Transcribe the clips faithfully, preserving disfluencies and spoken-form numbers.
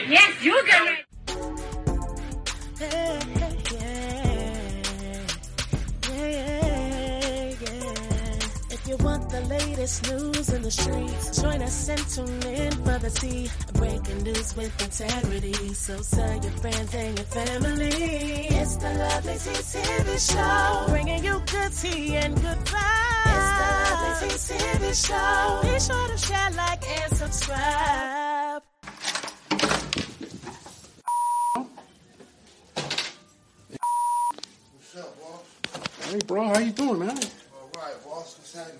ready. Yes, you get ready. If you want the latest news in the streets, join us and tune in for the tea. Breaking news with integrity. So tell your friends and your family. It's the Lovely Tea T V Show. Bringing you good tea and good vibes. It's the Lovely Tea T V Show. Be sure to share, like, and subscribe. What's up, boss? Hey, bro. How you doing, man? Alright, boss, what's happening?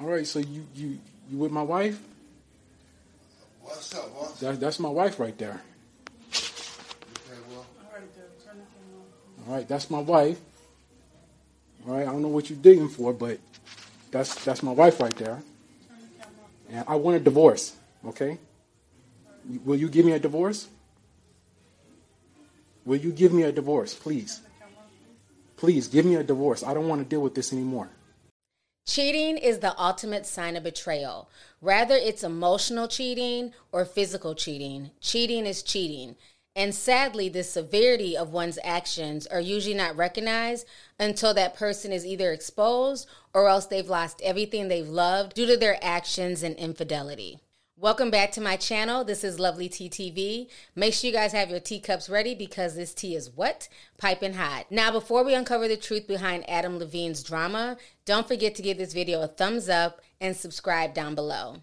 Alright, so you, you you with my wife? What's up, boss? That, that's my wife right there. Okay, well. Alright, dude, turn the camera on. Alright, that's my wife. Alright, I don't know what you're digging for, but that's that's my wife right there. Turn the camera on. And I want a divorce, okay? Right. Will you give me a divorce? Will you give me a divorce, please? Please, give me a divorce. I don't want to deal with this anymore. Cheating is the ultimate sign of betrayal. Whether it's emotional cheating or physical cheating, cheating is cheating. And sadly, the severity of one's actions are usually not recognized until that person is either exposed or else they've lost everything they've loved due to their actions and infidelity. Welcome back to my channel. This is Lovely Tea T V. Make sure you guys have your teacups ready because this tea is what? Piping hot. Now, before we uncover the truth behind Adam Levine's drama, don't forget to give this video a thumbs up and subscribe down below.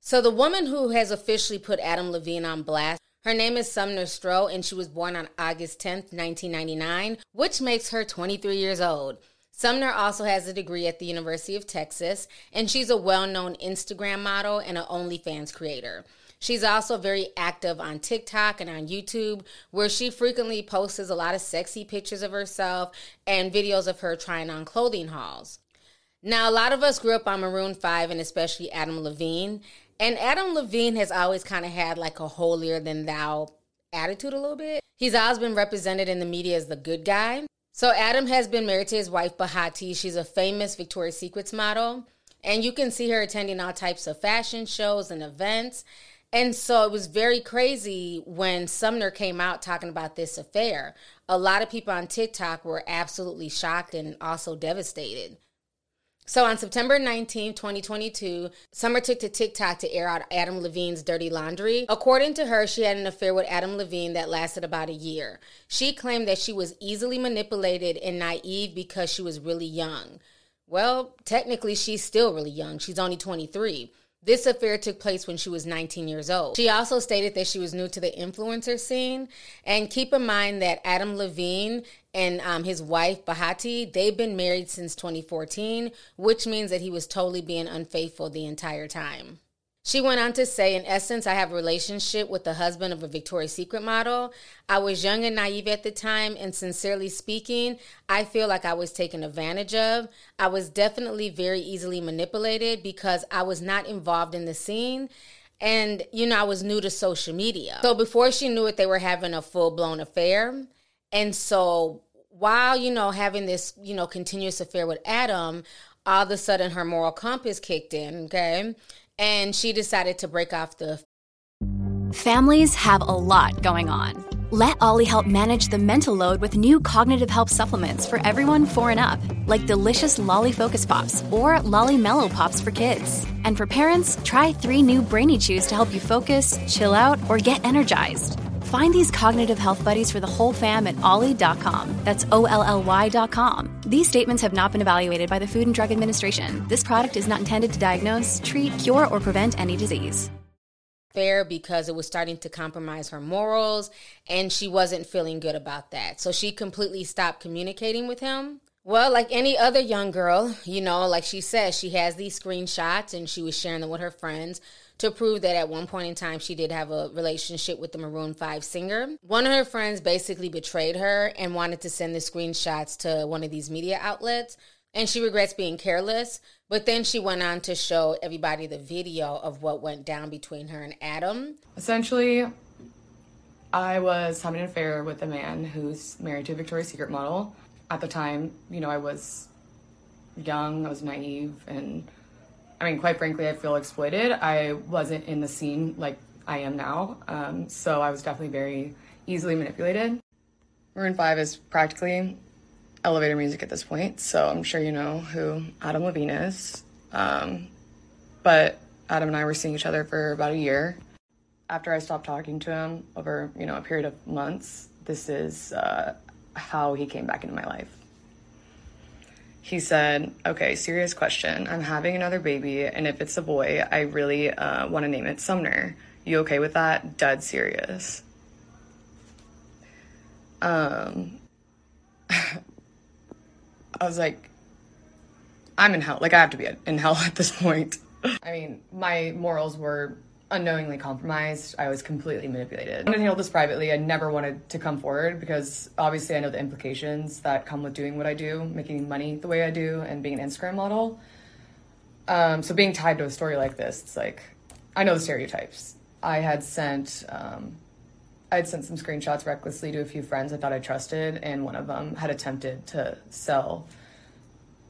So the woman who has officially put Adam Levine on blast, her name is Sumner Stroh, and she was born on August tenth, nineteen ninety-nine, which makes her twenty-three years old. Sumner also has a degree at the University of Texas, and she's a well-known Instagram model and an OnlyFans creator. She's also very active on TikTok and on YouTube, where she frequently posts a lot of sexy pictures of herself and videos of her trying on clothing hauls. Now, a lot of us grew up on Maroon five and especially Adam Levine, and Adam Levine has always kind of had like a holier-than-thou attitude a little bit. He's always been represented in the media as the good guy. So Adam has been married to his wife, Behati. She's a famous Victoria's Secret model, and you can see her attending all types of fashion shows and events. And so it was very crazy when Sumner came out talking about this affair. A lot of people on TikTok were absolutely shocked and also devastated. So on September nineteenth, twenty twenty-two, Sumner took to TikTok to air out Adam Levine's dirty laundry. According to her, she had an affair with Adam Levine that lasted about a year. She claimed that she was easily manipulated and naive because she was really young. Well, technically, she's still really young. She's only twenty-three. This affair took place when she was nineteen years old. She also stated that she was new to the influencer scene. And keep in mind that Adam Levine and um, his wife, Behati, they've been married since twenty fourteen, which means that he was totally being unfaithful the entire time. She went on to say, in essence, I have a relationship with the husband of a Victoria's Secret model. I was young and naive at the time, and sincerely speaking, I feel like I was taken advantage of. I was definitely very easily manipulated because I was not involved in the scene, and, you know, I was new to social media. So before she knew it, they were having a full-blown affair, and so while, you know, having this, you know, continuous affair with Adam, all of a sudden her moral compass kicked in, okay? And she decided to break off the... Families have a lot going on. Let Ollie help manage the mental load with new cognitive help supplements for everyone four and up, like delicious Lolly Focus Pops or Lolly Mellow Pops for kids. And for parents, try three new Brainy Chews to help you focus, chill out, or get energized. Find these cognitive health buddies for the whole fam at ollie dot com. That's O L L Y dot com. These statements have not been evaluated by the Food and Drug Administration. This product is not intended to diagnose, treat, cure, or prevent any disease. Fair, because it was starting to compromise her morals, and she wasn't feeling good about that. So she completely stopped communicating with him. Well, like any other young girl, you know, like she says, she has these screenshots, and she was sharing them with her friends to prove that at one point in time she did have a relationship with the Maroon five singer. One of her friends basically betrayed her and wanted to send the screenshots to one of these media outlets, and she regrets being careless, but then she went on to show everybody the video of what went down between her and Adam. Essentially, I was having an affair with a man who's married to a Victoria's Secret model. At the time, you know, I was young, I was naive, and I mean, quite frankly, I feel exploited. I wasn't in the scene like I am now. Um, so I was definitely very easily manipulated. Maroon five is practically elevator music at this point, so I'm sure you know who Adam Levine is. Um, but Adam and I were seeing each other for about a year. After I stopped talking to him over, you know, a period of months, this is uh, how he came back into my life. He said, okay, serious question. I'm having another baby, and if it's a boy, I really uh, want to name it Sumner. You okay with that? Dead serious. Um, I was like, I'm in hell. Like, I have to be in hell at this point. I mean, my morals were unknowingly compromised. I was completely manipulated. I'm gonna handle this privately. I never wanted to come forward because obviously I know the implications that come with doing what I do, making money the way I do, and being an Instagram model. Um, so being tied to a story like this, it's like, I know the stereotypes. I had sent, um, I had sent some screenshots recklessly to a few friends I thought I trusted, and one of them had attempted to sell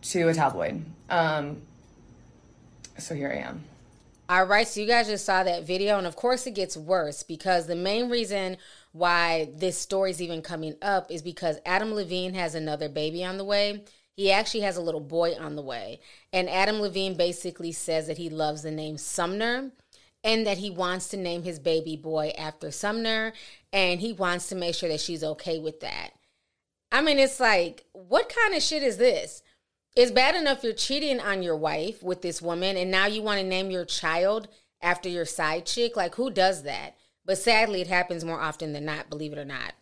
to a tabloid. Um, so here I am. All right, so you guys just saw that video, and of course it gets worse, because the main reason why this story is even coming up is because Adam Levine has another baby on the way. He actually has a little boy on the way, and Adam Levine basically says that he loves the name Sumner and that he wants to name his baby boy after Sumner, and he wants to make sure that she's okay with that. I mean, it's like, what kind of shit is this? It's bad enough you're cheating on your wife with this woman, and now you want to name your child after your side chick? Like, who does that? But sadly, it happens more often than not, believe it or not.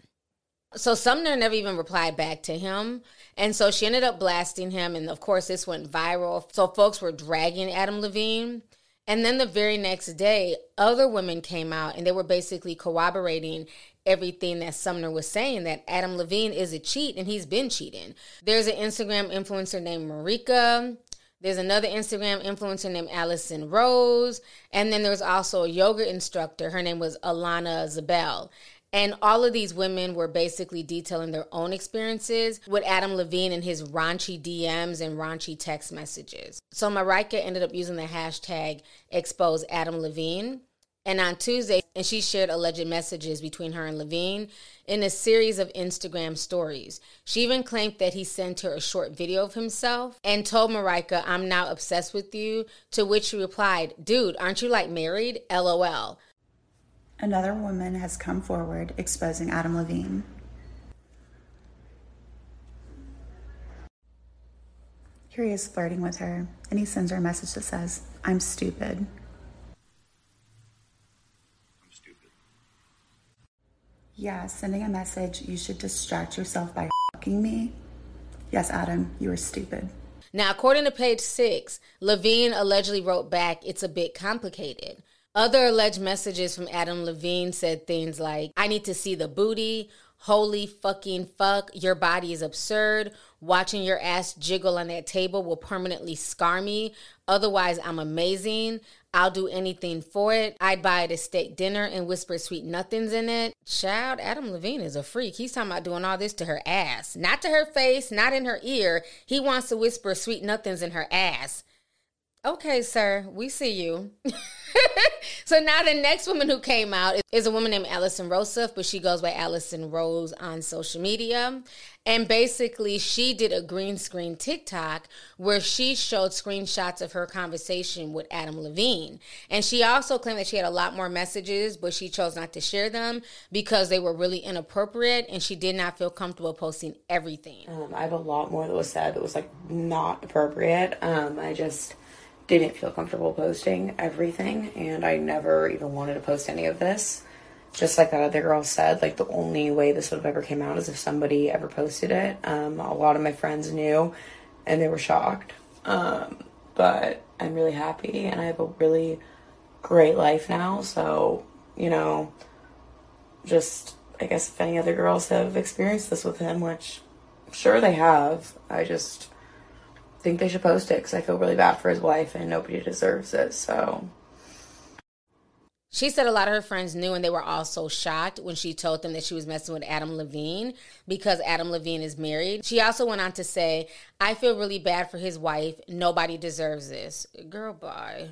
So Sumner never even replied back to him, and so she ended up blasting him, and of course, this went viral. So folks were dragging Adam Levine, and then the very next day, other women came out, and they were basically corroborating everything that Sumner was saying, that Adam Levine is a cheat and he's been cheating. There's an Instagram influencer named Marika. There's another Instagram influencer named Allison Rose. And then there was also a yoga instructor. Her name was Alana Zabel. And all of these women were basically detailing their own experiences with Adam Levine and his raunchy D Ms and raunchy text messages. So Marika ended up using the hashtag expose Adam Levine. And on Tuesday, and she shared alleged messages between her and Levine in a series of Instagram stories. She even claimed that he sent her a short video of himself and told Marika, I'm now obsessed with you, to which she replied, dude, aren't you like married? L O L. Another woman has come forward exposing Adam Levine. Here he is flirting with her, and he sends her a message that says, I'm stupid. Yeah, sending a message, you should distract yourself by fucking me. Yes, Adam, you are stupid. Now, according to Page Six, Levine allegedly wrote back, it's a bit complicated. Other alleged messages from Adam Levine said things like, I need to see the booty, holy fucking fuck, your body is absurd, watching your ass jiggle on that table will permanently scar me, otherwise I'm amazing, I'll do anything for it. I'd buy it a steak dinner and whisper sweet nothings in it. Child, Adam Levine is a freak. He's talking about doing all this to her ass. Not to her face, not in her ear. He wants to whisper sweet nothings in her ass. Okay, sir, we see you. So now the next woman who came out is a woman named Allison Roseff, but she goes by Allison Rose on social media. And basically, she did a green screen TikTok where she showed screenshots of her conversation with Adam Levine. And she also claimed that she had a lot more messages, but she chose not to share them because they were really inappropriate, and she did not feel comfortable posting everything. Um, I have a lot more that was said that was, like, not appropriate. Um, I just didn't feel comfortable posting everything, and I never even wanted to post any of this. Just like that other girl said, like, the only way this would have ever came out is if somebody ever posted it. Um, a lot of my friends knew, and they were shocked. Um, but I'm really happy, and I have a really great life now. So, you know, just, I guess if any other girls have experienced this with him, which I'm sure they have, I just think they should post it because I feel really bad for his wife and nobody deserves it, so. She said a lot of her friends knew, and they were also shocked when she told them that she was messing with Adam Levine because Adam Levine is married. She also went on to say, I feel really bad for his wife. Nobody deserves this. Girl, bye.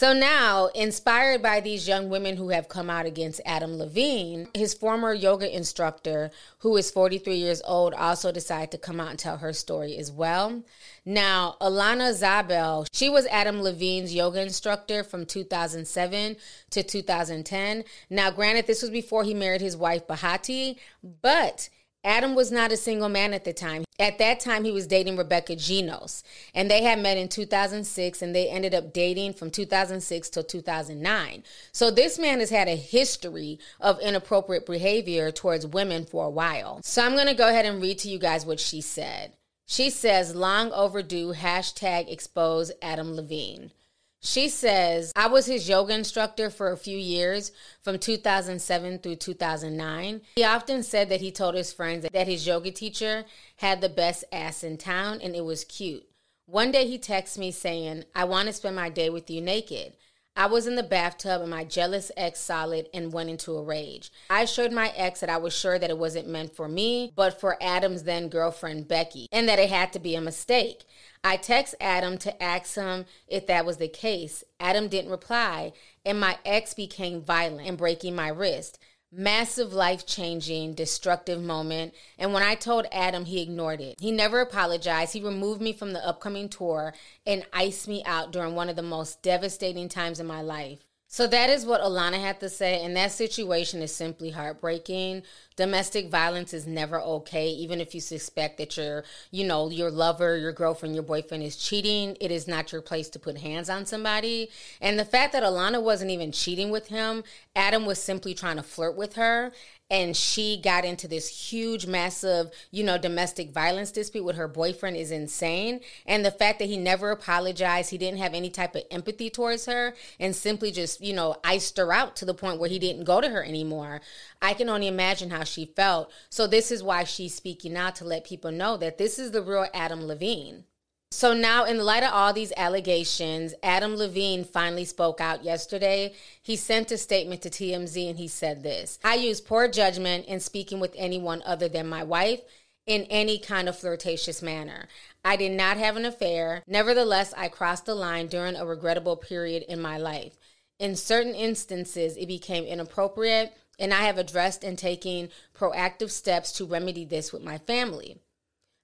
So now, inspired by these young women who have come out against Adam Levine, his former yoga instructor, who is forty-three years old, also decided to come out and tell her story as well. Now, Alana Zabel, she was Adam Levine's yoga instructor from two thousand seven to two thousand ten. Now, granted, this was before he married his wife, Behati, but Adam was not a single man at the time. At that time, he was dating Rebecca Genos, and they had met in two thousand six, and they ended up dating from two thousand six till two thousand nine. So this man has had a history of inappropriate behavior towards women for a while. So I'm going to go ahead and read to you guys what she said. She says, long overdue, hashtag expose Adam Levine. She says, I was his yoga instructor for a few years, from two thousand seven through two thousand nine. He often said that he told his friends that his yoga teacher had the best ass in town, and it was cute. One day he texts me saying, I want to spend my day with you naked. I was in the bathtub and my jealous ex saw it and went into a rage. I assured my ex that I was sure that it wasn't meant for me, but for Adam's then girlfriend, Becky, and that it had to be a mistake. I text Adam to ask him if that was the case. Adam didn't reply, and my ex became violent and breaking my wrist. Massive, life-changing, destructive moment. And when I told Adam, he ignored it. He never apologized. He removed me from the upcoming tour and iced me out during one of the most devastating times in my life. So that is what Alana had to say, and that situation is simply heartbreaking. Domestic violence is never okay, even if you suspect that your, you know, your lover, your girlfriend, your boyfriend is cheating. It is not your place to put hands on somebody. And the fact that Alana wasn't even cheating with him, Adam was simply trying to flirt with her. And she got into this huge, massive, you know, domestic violence dispute with her boyfriend is insane. And the fact that he never apologized, he didn't have any type of empathy towards her, and simply just, you know, iced her out to the point where he didn't go to her anymore. I can only imagine how she felt. So this is why she's speaking out, to let people know that this is the real Adam Levine. So now, in the light of all these allegations, Adam Levine finally spoke out yesterday. He sent a statement to T M Z and he said this: I use poor judgment in speaking with anyone other than my wife in any kind of flirtatious manner. I did not have an affair. Nevertheless, I crossed the line during a regrettable period in my life. In certain instances, it became inappropriate, and I have addressed and taken proactive steps to remedy this with my family.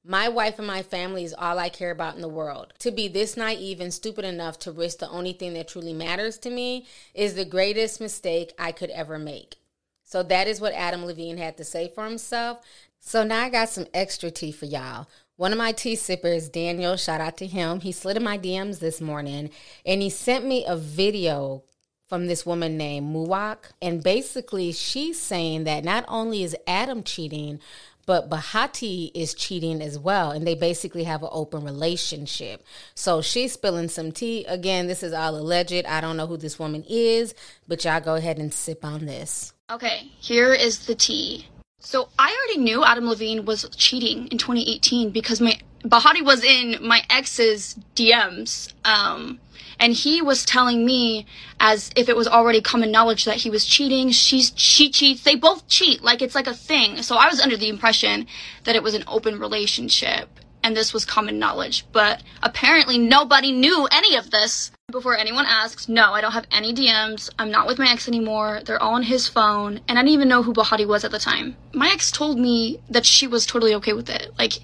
My wife and my family is all I care about in the world. To be this naive and stupid enough to risk the only thing that truly matters to me is the greatest mistake I could ever make. So that is what Adam Levine had to say for himself. So now I got some extra tea for y'all. One of my tea sippers, Daniel, shout out to him. He slid in my D Ms this morning, and he sent me a video from this woman named Muwak. And basically, she's saying that not only is Adam cheating, but Behati is cheating as well, and they basically have an open relationship. So she's spilling some tea. Again, this is all alleged. I don't know who this woman is, but y'all go ahead and sip on this. Okay, here is the tea. So I already knew Adam Levine was cheating in twenty eighteen because my Behati was in my ex's D Ms, um, and he was telling me as if it was already common knowledge that he was cheating. She's, she cheats. They both cheat. Like, it's like a thing. So I was under the impression that it was an open relationship and this was common knowledge. But apparently nobody knew any of this. Before anyone asks, no, I don't have any D Ms. I'm not with my ex anymore. They're all on his phone. And I didn't even know who Behati was at the time. My ex told me that she was totally okay with it. Like,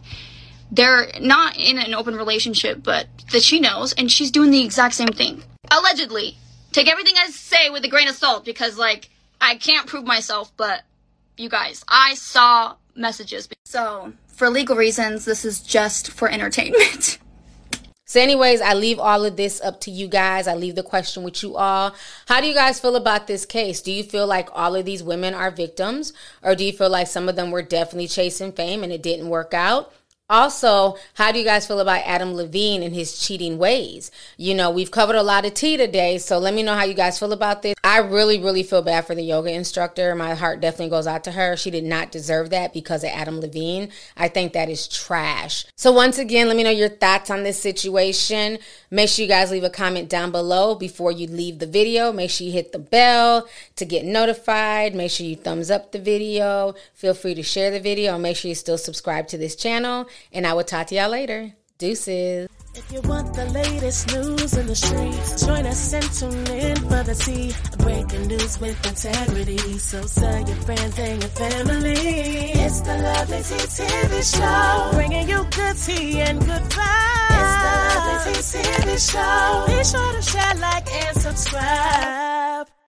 they're not in an open relationship, but that she knows, and she's doing the exact same thing. Allegedly. Take everything I say with a grain of salt, because, like, I can't prove myself, but you guys, I saw messages. So, for legal reasons, this is just for entertainment. So anyways, I leave all of this up to you guys. I leave the question with you all. How do you guys feel about this case? Do you feel like all of these women are victims, or do you feel like some of them were definitely chasing fame and it didn't work out? Also, how do you guys feel about Adam Levine and his cheating ways? You know, we've covered a lot of tea today, so let me know how you guys feel about this. I really, really feel bad for the yoga instructor. My heart definitely goes out to her. She did not deserve that because of Adam Levine. I think that is trash. So once again, let me know your thoughts on this situation. Make sure you guys leave a comment down below before you leave the video. Make sure you hit the bell to get notified. Make sure you thumbs up the video. Feel free to share the video. Make sure you still subscribe to this channel. And I will talk to y'all later. Deuces. If you want the latest news in the streets, join us and tune in for the tea. Breaking news with integrity. So tell your friends and your family. It's the Lovely Tea T V show. Bringing you good tea and good vibes. It's the Lovely Tea T V show. Be sure to share, like, and subscribe.